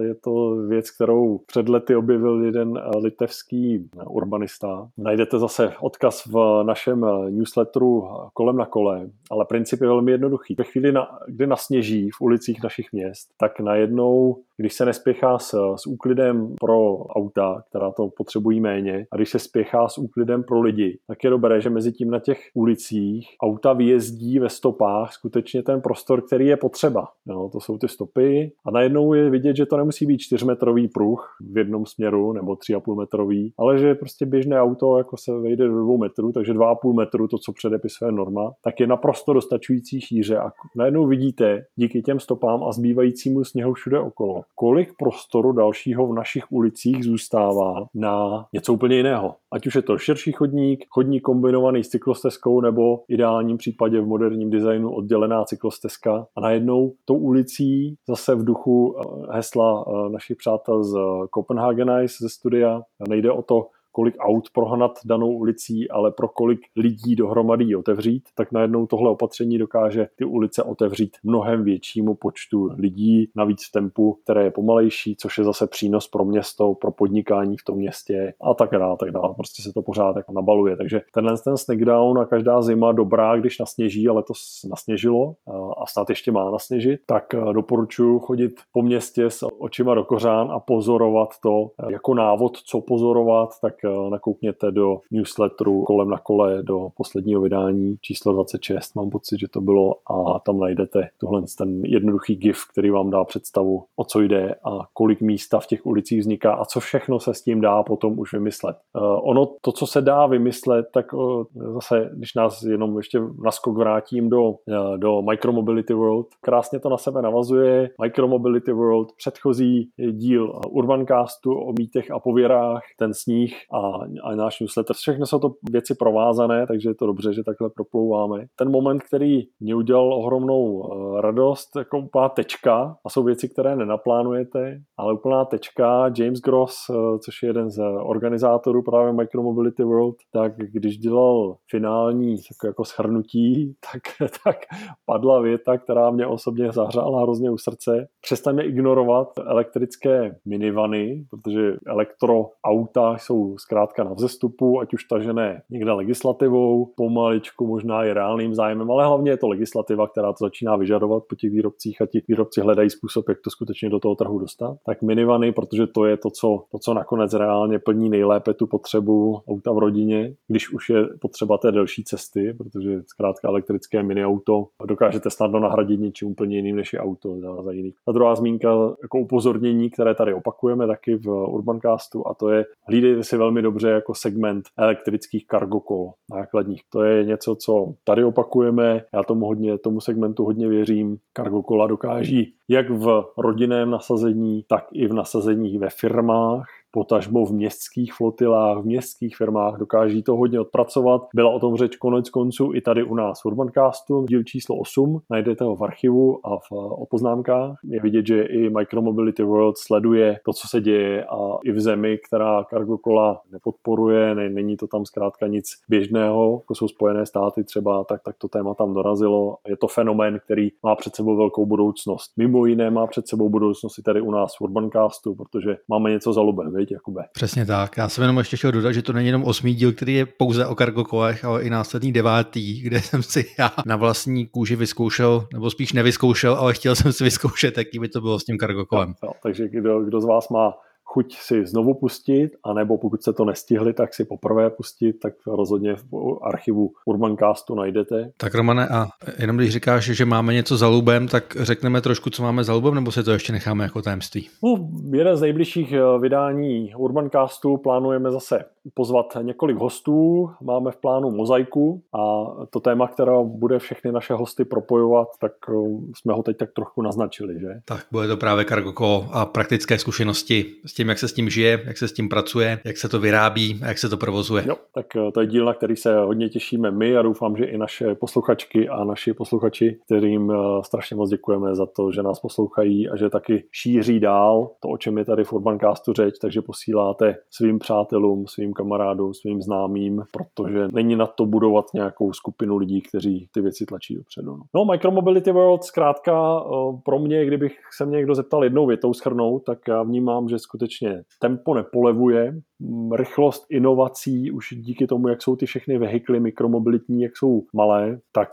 Je to věc, kterou před lety objevil jeden litevský urbanista. Najdete zase odkaz v našem newsletteru Kolem na kole, ale princip je velmi jednoduchý. Ve chvíli, kdy nasněží v ulicích našich měst, tak najednou, když se nespěchá s úklidem pro auta, která to potřebují méně, a když se spěchá s úklidem pro lidi, tak je dobré, že mezi tím na těch ulicích auta vyjezdí ve stopách skutečně ten prostor, který je potřeba. No, to jsou ty stopy a najednou je vidět, že to nemusí být 4-metrový pruh v jednom směru nebo 3,5-metrový, ale že prostě běžné auto jako se vejde do 2 metrů, takže 2,5 metru, to, co předepisuje norma, tak je naprosto dostačující šíře a najednou vidíte díky těm stopám a zbývajícímu sněhu všude okolo, kolik prostoru dalšího v našich ulicích zůstává na něco úplně jiného. Ať už je to širší chodník kombinovaný s cyklostezkou nebo v ideálním případě v moderním designu oddělená cyklostezka a najednou tou ulicí zase v duchu hesla našich přátel z Copenhagen Eyes ze studia nejde o to, kolik aut prohnat danou ulicí, ale pro kolik lidí dohromady ji otevřít, tak najednou tohle opatření dokáže ty ulice otevřít mnohem většímu počtu lidí, navíc v tempu, které je pomalejší, což je zase přínos pro město, pro podnikání v tom městě a tak dále, tak dále. Prostě se to pořád jako nabaluje. Takže tenhle ten snackdown a každá zima dobrá, když nasněží, ale to nasněžilo a snad ještě má nasněžit, tak doporučuji chodit po městě s očima do kořán a pozorovat to jako návod, co pozorovat, tak nakoukněte do newsletteru Kolem na kole do posledního vydání číslo 26, mám pocit, že to bylo, a tam najdete tohle ten jednoduchý gif, který vám dá představu, o co jde a kolik místa v těch ulicích vzniká a co všechno se s tím dá potom už vymyslet. Ono, to, co se dá vymyslet, tak zase, když nás jenom ještě naskok vrátím do Micromobility World, krásně to na sebe navazuje. Micromobility World, předchozí díl Urbancastu o mýtech a pověrách, ten sníh a náš newsletter. Všechno jsou to věci provázané, takže je to dobře, že takhle proplouváme. Ten moment, který mě udělal ohromnou radost, jako úplná tečka, a jsou věci, které nenaplánujete, ale úplná tečka. James Gross, což je jeden z organizátorů právě Micromobility World, tak když dělal finální jako shrnutí, tak padla věta, která mě osobně zahřála hrozně u srdce. Přestaňme ignorovat elektrické minivany, protože elektroauta jsou zkrátka na vzestupu, ať už tažené někde legislativou, pomaličku možná i reálným zájmem, ale hlavně je to legislativa, která to začíná vyžadovat po těch výrobcích a ti výrobci hledají způsob, jak to skutečně do toho trhu dostat. Tak minivany, protože to je to, co nakonec reálně plní nejlépe tu potřebu auta v rodině, když už je potřeba té delší cesty, protože zkrátka elektrické miniauto dokážete snadno nahradit něčím úplně jiným, než je auto za jiný. Ta druhá zmínka jako upozornění, které tady opakujeme taky v Urbancastu, a to je hlídejte si velmi dobře jako segment elektrických kargokol nákladních. To je něco, co tady opakujeme, já tomu segmentu hodně věřím. Kargokola dokáží jak v rodinném nasazení, tak i v nasazení ve firmách, potažmo v městských flotilách, v městských firmách, dokáží to hodně odpracovat. Byla o tom řeč konec konců i tady u nás v Urbancastu, díl číslo 8, najdete ho v archivu a o poznámkách. Je vidět, že i Micromobility World sleduje to, co se děje, a i v zemi, která kargokola nepodporuje, není to tam zkrátka nic běžného, jako jsou Spojené státy třeba, tak to téma tam dorazilo. Je to fenomén, který má před sebou velkou budoucnost. Mimo jiné má před sebou budoucnost i tady u nás v Urbancastu, protože máme něco za lubem. Jakube. Přesně tak. Já jsem jenom ještě chtěl dodat, že to není jenom 8. díl, který je pouze o kargokolech, ale i následný 9., kde jsem si já na vlastní kůži vyzkoušel, nebo spíš nevyzkoušel, ale chtěl jsem si vyzkoušet, jaký by to bylo s tím kargokolem. No, takže kdo z vás má chuť si znovu pustit, anebo pokud se to nestihli, tak si poprvé pustit, tak rozhodně v archivu Urbancastu najdete. Tak Romane, a jenom když říkáš, že máme něco za lubem, tak řekneme trošku, co máme za lubem, nebo si to ještě necháme jako tajemství? No, jeden z nejbližších vydání Urbancastu plánujeme zase pozvat několik hostů. Máme v plánu mozaiku a to téma, které bude všechny naše hosty propojovat, tak jsme ho teď tak trochu naznačili, že? Tak bude to právě kargokolo a praktické zkušenosti s tím, jak se s tím žije, jak se s tím pracuje, jak se to vyrábí a jak se to provozuje. Jo, tak to je díl, na který se hodně těšíme my a doufám, že i naše posluchačky a naši posluchači, kterým strašně moc děkujeme za to, že nás poslouchají a že taky šíří dál to, o čem je tady v Urbancastu řeč, takže posíláte svým přátelům, svým kamarádům, svým známým, protože není na to budovat nějakou skupinu lidí, kteří ty věci tlačí dopředu. No, Micromobility World zkrátka pro mě, kdybych se mě někdo zeptal jednou větou shrnout, tak já vnímám, že skutečně tempo nepolevuje, rychlost inovací už díky tomu, jak jsou ty všechny vehikly mikromobilitní, jak jsou malé, tak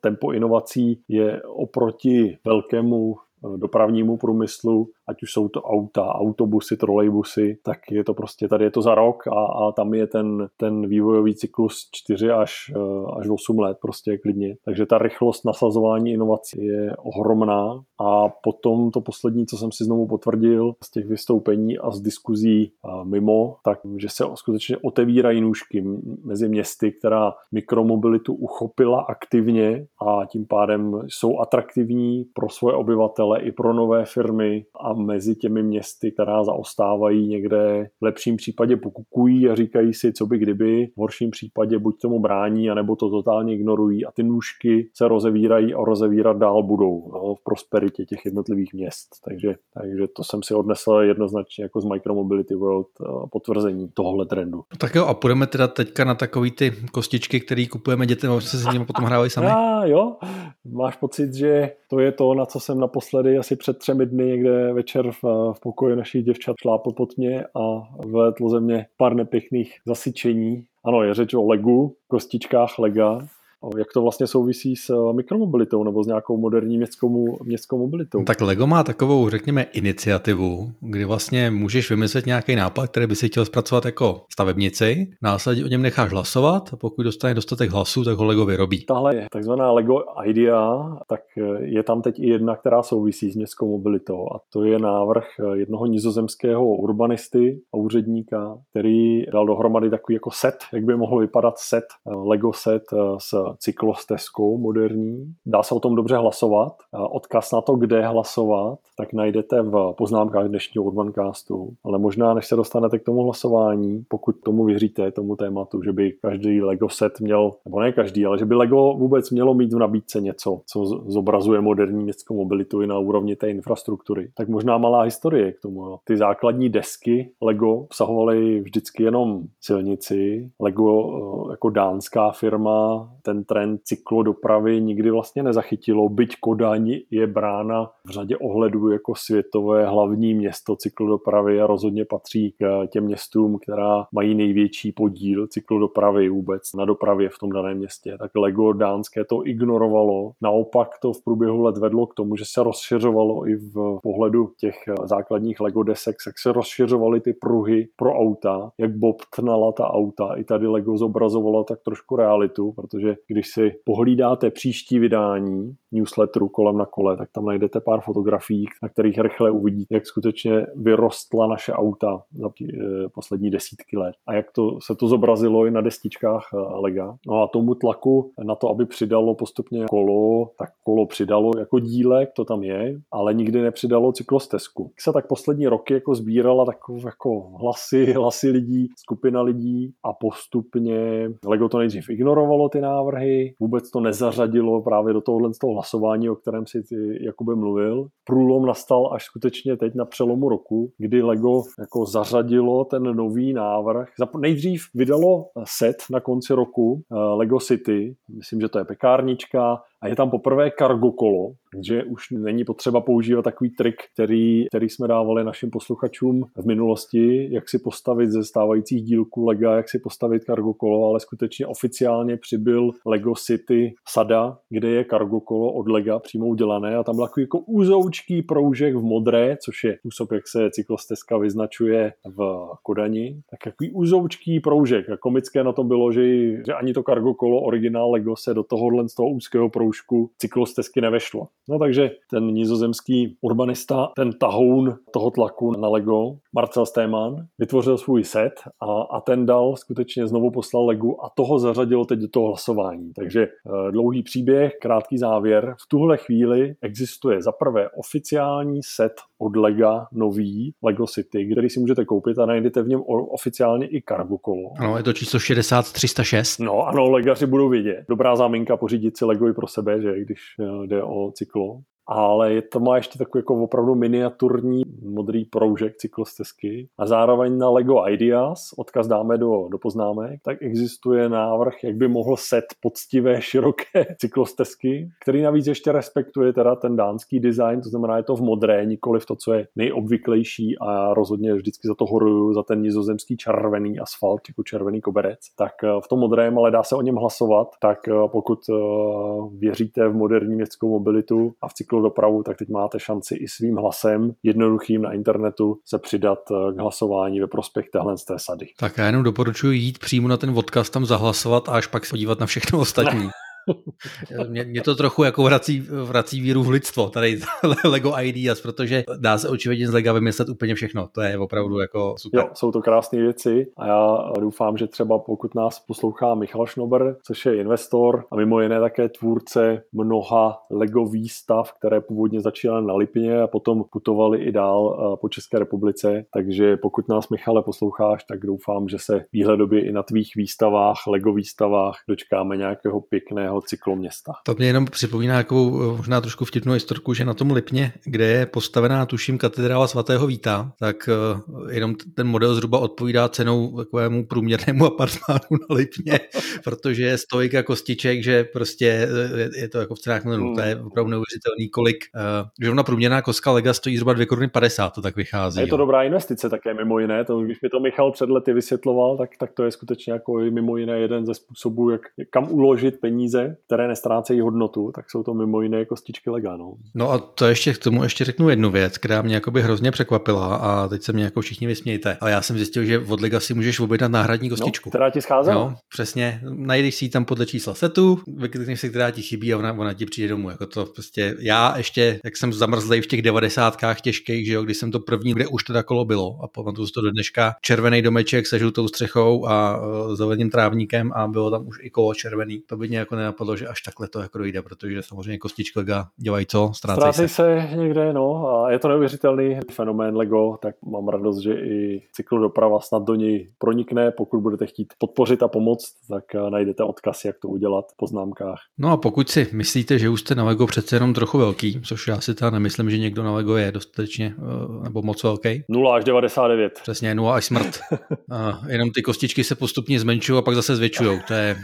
tempo inovací je oproti velkému dopravnímu průmyslu, ať už jsou to auta, autobusy, trolejbusy, tak je to prostě, tady je to za rok a tam je ten vývojový cyklus 4 až 8 let prostě klidně. Takže ta rychlost nasazování inovací je ohromná a potom to poslední, co jsem si znovu potvrdil z těch vystoupení a z diskuzí mimo, takže se skutečně otevírají nůžky mezi městy, která mikromobilitu uchopila aktivně a tím pádem jsou atraktivní pro svoje obyvatele i pro nové firmy a mezi těmi městy, která zaostávají někde, v lepším případě pokukují a říkají si, co by kdyby, v horším případě buď tomu brání, anebo to totálně ignorují a ty nůžky se rozevírají a rozevírat dál budou v prosperitě těch jednotlivých měst. Takže to jsem si odnesl jednoznačně jako z Micromobility World potvrzení tohohle trendu. Tak jo, a půjdeme teda teďka na takový ty kostičky, které kupujeme dětem a se s nimi potom hrávají sami. A jo, máš pocit, že to je to, na co jsem naposledy asi před 3 dny někde večer v pokoji našich děvčat šlápl po tmě a vlétlo ze mě pár nepěkných zasyčení. Ano, je řeč o Legu, kostičkách Lega. Jak to vlastně souvisí s mikromobilitou nebo s nějakou moderní městskou mobilitou? Tak Lego má takovou, řekněme, iniciativu, kdy vlastně můžeš vymyslet nějaký nápad, který by si chtěl zpracovat jako stavebnici, následně o něm necháš hlasovat a pokud dostane dostatek hlasů, tak ho Lego vyrobí. Tahle je takzvaná Lego Idea, tak je tam teď i jedna, která souvisí s městskou mobilitou a to je návrh jednoho nizozemského urbanisty a úředníka, který dal dohromady takový jako set, jak by mohl vypadat set, Lego set s cyklostezkou moderní. Dá se o tom dobře hlasovat. Odkaz na to, kde hlasovat, tak najdete v poznámkách dnešního Urbancastu. Ale možná, než se dostanete k tomu hlasování, pokud tomu věříte, tomu tématu, že by každý Lego set měl, nebo ne každý, ale že by Lego vůbec mělo mít v nabídce něco, co zobrazuje moderní městskou mobilitu i na úrovni té infrastruktury. Tak možná malá historie k tomu. Jo. Ty základní desky Lego obsahovaly vždycky jenom silnici. Lego jako dánská firma, ten trend cyklodopravy nikdy vlastně nezachytilo, byť Kodaň je brána v řadě ohledů jako světové hlavní město cyklodopravy a rozhodně patří k těm městům, která mají největší podíl cyklodopravy vůbec na dopravě v tom daném městě. Tak Lego dánské to ignorovalo, naopak to v průběhu let vedlo k tomu, že se rozšiřovalo i v pohledu těch základních Lego desek, jak se rozšiřovaly ty pruhy pro auta, jak bobtnala ta auta. I tady Lego zobrazovalo tak trošku realitu, protože když si pohlídáte příští vydání newsletteru Kolem na kole, tak tam najdete pár fotografií, na kterých rychle uvidíte, jak skutečně vyrostla naše auta za poslední desítky let a jak to se to zobrazilo i na destičkách Lega. No a tomu tlaku na to, aby přidalo postupně kolo, tak kolo přidalo jako dílek, to tam je, ale nikdy nepřidalo cyklostezku. Tak se tak poslední roky jako sbírala takové jako hlasy lidí, skupina lidí a postupně Lego to nejdřív ignorovalo ty návrhy, vůbec to nezařadilo právě do toho hlasování, o kterém si ty Jakube mluvil. Průlom nastal až skutečně teď na přelomu roku, kdy Lego jako zařadilo ten nový návrh. Nejdřív vydalo set na konci roku Lego City, myslím, že to je pekárnička, a je tam poprvé kargo kolo, takže už není potřeba používat takový trik, který jsme dávali našim posluchačům v minulosti, jak si postavit ze stávajících dílků Lega, jak si postavit kargo kolo, ale skutečně oficiálně přibyl Lego City sada, kde je kargo kolo od Lega přímo udělané a tam byl takový jako úzoučký proužek v modré, což je způsob, jak se cyklostezka vyznačuje v Kodani, tak takový úzoučký proužek. A komické na tom bylo, že ani to kargo kolo originál Lego se do tohohle z toho úzkého proužku cyklostezky nevešlo. No takže ten nizozemský urbanista, ten tahoun toho tlaku na Lego, Marcel Stéman, vytvořil svůj set a ten dal, skutečně znovu poslal Legu a toho zařadilo teď do toho hlasování. Takže dlouhý příběh, krátký závěr. V tuhle chvíli existuje zaprvé oficiální set od Lega nový, Lego City, který si můžete koupit a najdete v něm oficiálně i kargo kolo. Ano, je to číslo 60306. No ano, Legaři budou vědět. Dobrá záminka pořídit si Lego i pro sebe, že když jde o cyklo. Ale to má ještě takový jako opravdu miniaturní modrý proužek cyklostezky a zároveň na Lego Ideas, odkaz dáme do poznámek, tak existuje návrh, jak by mohl set poctivé, široké cyklostezky, který navíc ještě respektuje teda ten dánský design, to znamená je to v modré, nikoliv to, co je nejobvyklejší a rozhodně vždycky za to horuju, za ten nizozemský červený asfalt, jako červený koberec, tak v tom modrém, ale dá se o něm hlasovat, tak pokud věříte v moderní městskou mobilitu a v dopravu, tak teď máte šanci i svým hlasem jednoduchým na internetu se přidat k hlasování ve prospěch téhle z té sady. Tak já jenom doporučuji jít přímo na ten odkaz, tam zahlasovat a až pak se podívat na všechno ostatní. Mě to trochu jako vrací víru v lidstvo, tady Lego Ideas, protože dá se očividně z Lega vymyslet úplně všechno. To je opravdu jako super. Jo, jsou to krásné věci a já doufám, že třeba pokud nás poslouchá Michal Šnobr, což je investor a mimo jiné také tvůrce mnoha Lego výstav, které původně začínaly na Lipně a potom putovaly i dál po České republice. Takže pokud nás, Michale, posloucháš, tak doufám, že se výhledově i na tvých výstavách, Lego výstavách dočkáme nějakého pěkného cykloměsta. To mě jenom připomíná takovou možná trošku vtipnou historku, že na tom Lipně, kde je postavená tuším katedrála svatého Víta, tak jenom ten model zhruba odpovídá cenou takovému průměrnému apartmánu na Lipně, protože je stojka kostiček, že prostě je to jako v cenách milionů. To je opravdu neuvěřitelný, kolik. Že ona průměrná kostka Lega stojí zhruba 2,50 Kč, to tak vychází. A je to dobrá investice také mimo jiné, to, když mi to Michal před lety vysvětloval, tak to je skutečně jako mimo jiné jeden ze způsobů, jak kam uložit peníze, které nestrácejí hodnotu, tak jsou to mimo jiné kostičky Lega. No a to ještě k tomu ještě řeknu jednu věc, která mě jakoby hrozně překvapila a teď se mě jako všichni vysmějte. Ale já jsem zjistil, že od Lega si můžeš objednat náhradní kostičku. No, která ti scházela? No, přesně. Najdeš si ji tam podle čísla setu, vyklikneš si, která ti chybí a ona ti přijde domů. Jako to prostě já ještě, jak jsem zamrzlej v těch 90kách těžkých, že jo, když jsem to první, kde už teda kolo bylo a pamatuju si to do dneška, červený domeček se žlutou střechou a zeleným trávníkem a bylo tam už i kolo červený. To by mě jako nenapadlo, že až takhle to jako dojde, protože samozřejmě kostičky Lega dělají co? Ztrácejí se někde, no, a je to neuvěřitelný fenomén Lego, tak mám radost, že i cyklodoprava snad do něj pronikne. Pokud budete chtít podpořit a pomoct, tak najdete odkaz, jak to udělat v poznámkách. No a pokud si myslíte, že už jste na Lego přece jenom trochu velký, což já si teda nemyslím, že někdo na Lego je dostatečně nebo moc velký. 0 až 99. Přesně, 0 až smrt. Jenom ty kostičky se postupně zmenšují a pak zase zvětšují. To je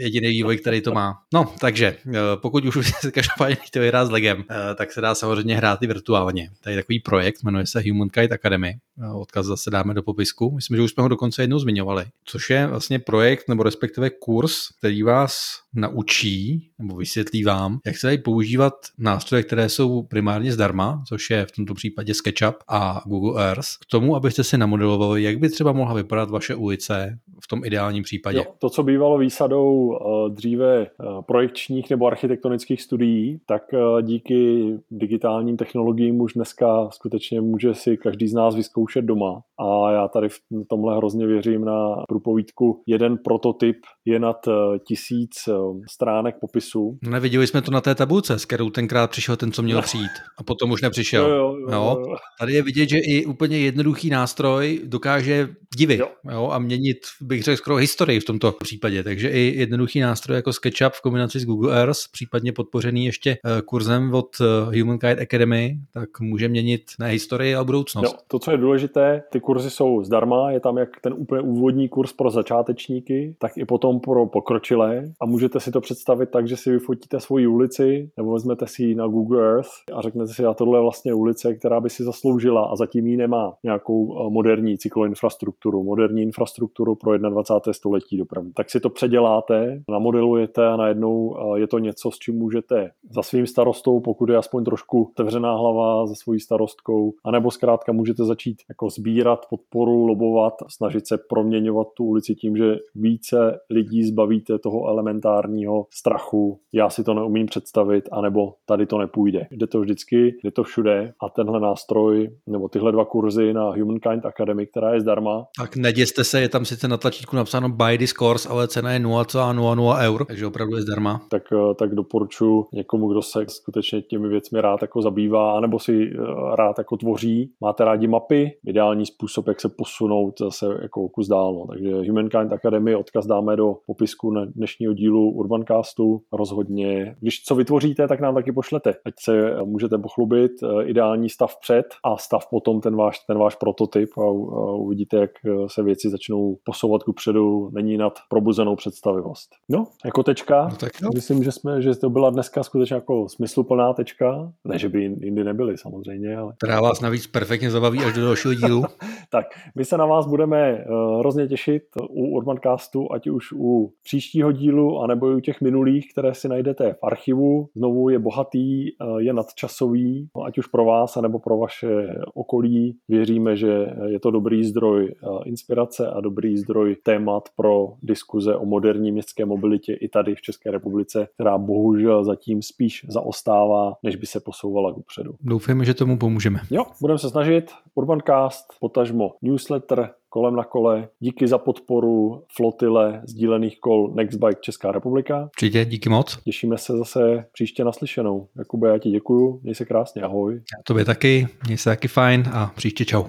jediný vývoj, který to má. No, takže pokud už se každopádně chtěl hrát s Legem, tak se dá samozřejmě hrát i virtuálně. Tady je takový projekt, jmenuje se Humankind Academy. Odkaz zase dáme do popisku. Myslím, že už jsme ho dokonce jednou zmiňovali. Což je vlastně projekt nebo respektive kurz, který vás naučí nebo vysvětlí vám, jak se dají používat nástroje, které jsou primárně zdarma, což je v tomto případě SketchUp a Google Earth, k tomu, abyste si namodelovali, jak by třeba mohla vypadat vaše ulice v tom ideálním případě. Jo, to, co bývalo výsadou dříve projekčních nebo architektonických studií, tak díky digitálním technologiím už dneska skutečně může si každý z nás vyzkoušet doma. A já tady v tomhle hrozně věřím na průpovídku. Jeden prototyp je nad 1000 stránek popisu. Neviděli jsme to na té tabulce, s kterou tenkrát přišel ten, co měl přijít. A potom už nepřišel. Jo. Tady je vidět, že i úplně jednoduchý nástroj dokáže divy a měnit, bych řekl, skoro historii v tomto případě. Takže i jednoduchý nástroj jako SketchUp v kombinaci s Google Earth, případně podpořený ještě kurzem od Humankind Academy, tak může měnit ne historii, ale budoucnost. Jo, to, co je důležité, ty kurzy jsou zdarma, je tam jak ten úplně úvodní kurz pro začátečníky, tak i potom pro pokročilé a můžete si to představit tak, že si vyfotíte svoji ulici nebo vezmete si ji na Google Earth a řeknete si, a tohle je vlastně ulice, která by si zasloužila a zatím ji nemá nějakou moderní cykloinfrastrukturu, moderní infrastrukturu pro 21. století dopravy. Tak si to předěláte, namodelujete a najednou je to něco, s čím můžete za svým starostou, pokud je aspoň trošku otevřená hlava, za svojí starostkou, anebo zkrátka můžete začít jako sbírat podporu, lobovat, snažit se proměňovat tu ulici tím, že více lidí zbavíte toho elementárního strachu, já si to neumím představit, anebo tady to nepůjde. Jde to vždycky, jde to všude a tenhle nástroj, nebo tyhle dva kurzy na Humankind Academy, která je zdarma. Tak neděste se, je tam sice na tlačítku napsáno buy this course, ale cena je 0,00 €, takže opravdu je zdarma. Tak doporučuji někomu, kdo se skutečně těmi věcmi rád jako zabývá, anebo si rád jako tvoří. Máte rádi mapy, ideální způsob, jak se posunout zase jako kus dál. No. Takže Humankind Academy, odkaz dáme do popisku na dnešního dílu Urbancastu. Rozhodně, když co vytvoříte, tak nám taky pošlete. Ať se můžete pochlubit, ideální stav před a stav potom ten váš prototyp a uvidíte, jak se věci začnou posouvat kupředu, není nad probuzenou představivost. No, jako tečka. No tak, myslím, že to byla dneska skutečně jako smysluplná tečka. Ne, že by jindy nebyly samozřejmě, ale která vás navíc perfektně zabaví až do dalšího dílu. Tak, my se na vás budeme hrozně těšit u Urbancastu, ať už u příštího dílu, anebo i u těch minulých, které si najdete v archivu. Znovu je bohatý, je nadčasový, ať už pro vás, anebo pro vaše okolí. Věříme, že je to dobrý zdroj inspirace a dobrý zdroj témat pro diskuze o moderní městské mobilitě i tady v České republice, která bohužel zatím spíš zaostává, než by se posouvala kupředu. Doufejme, že tomu pomůžeme. Jo, budeme se snažit. Urbancast, potažmo newsletter Kolem na kole. Díky za podporu flotile sdílených kol Nextbike Česká republika. Určitě, díky moc. Těšíme se zase příště naslyšenou. Jakube, já ti děkuju, měj se krásně, ahoj. Tobě taky, měj se taky fajn a příště čau.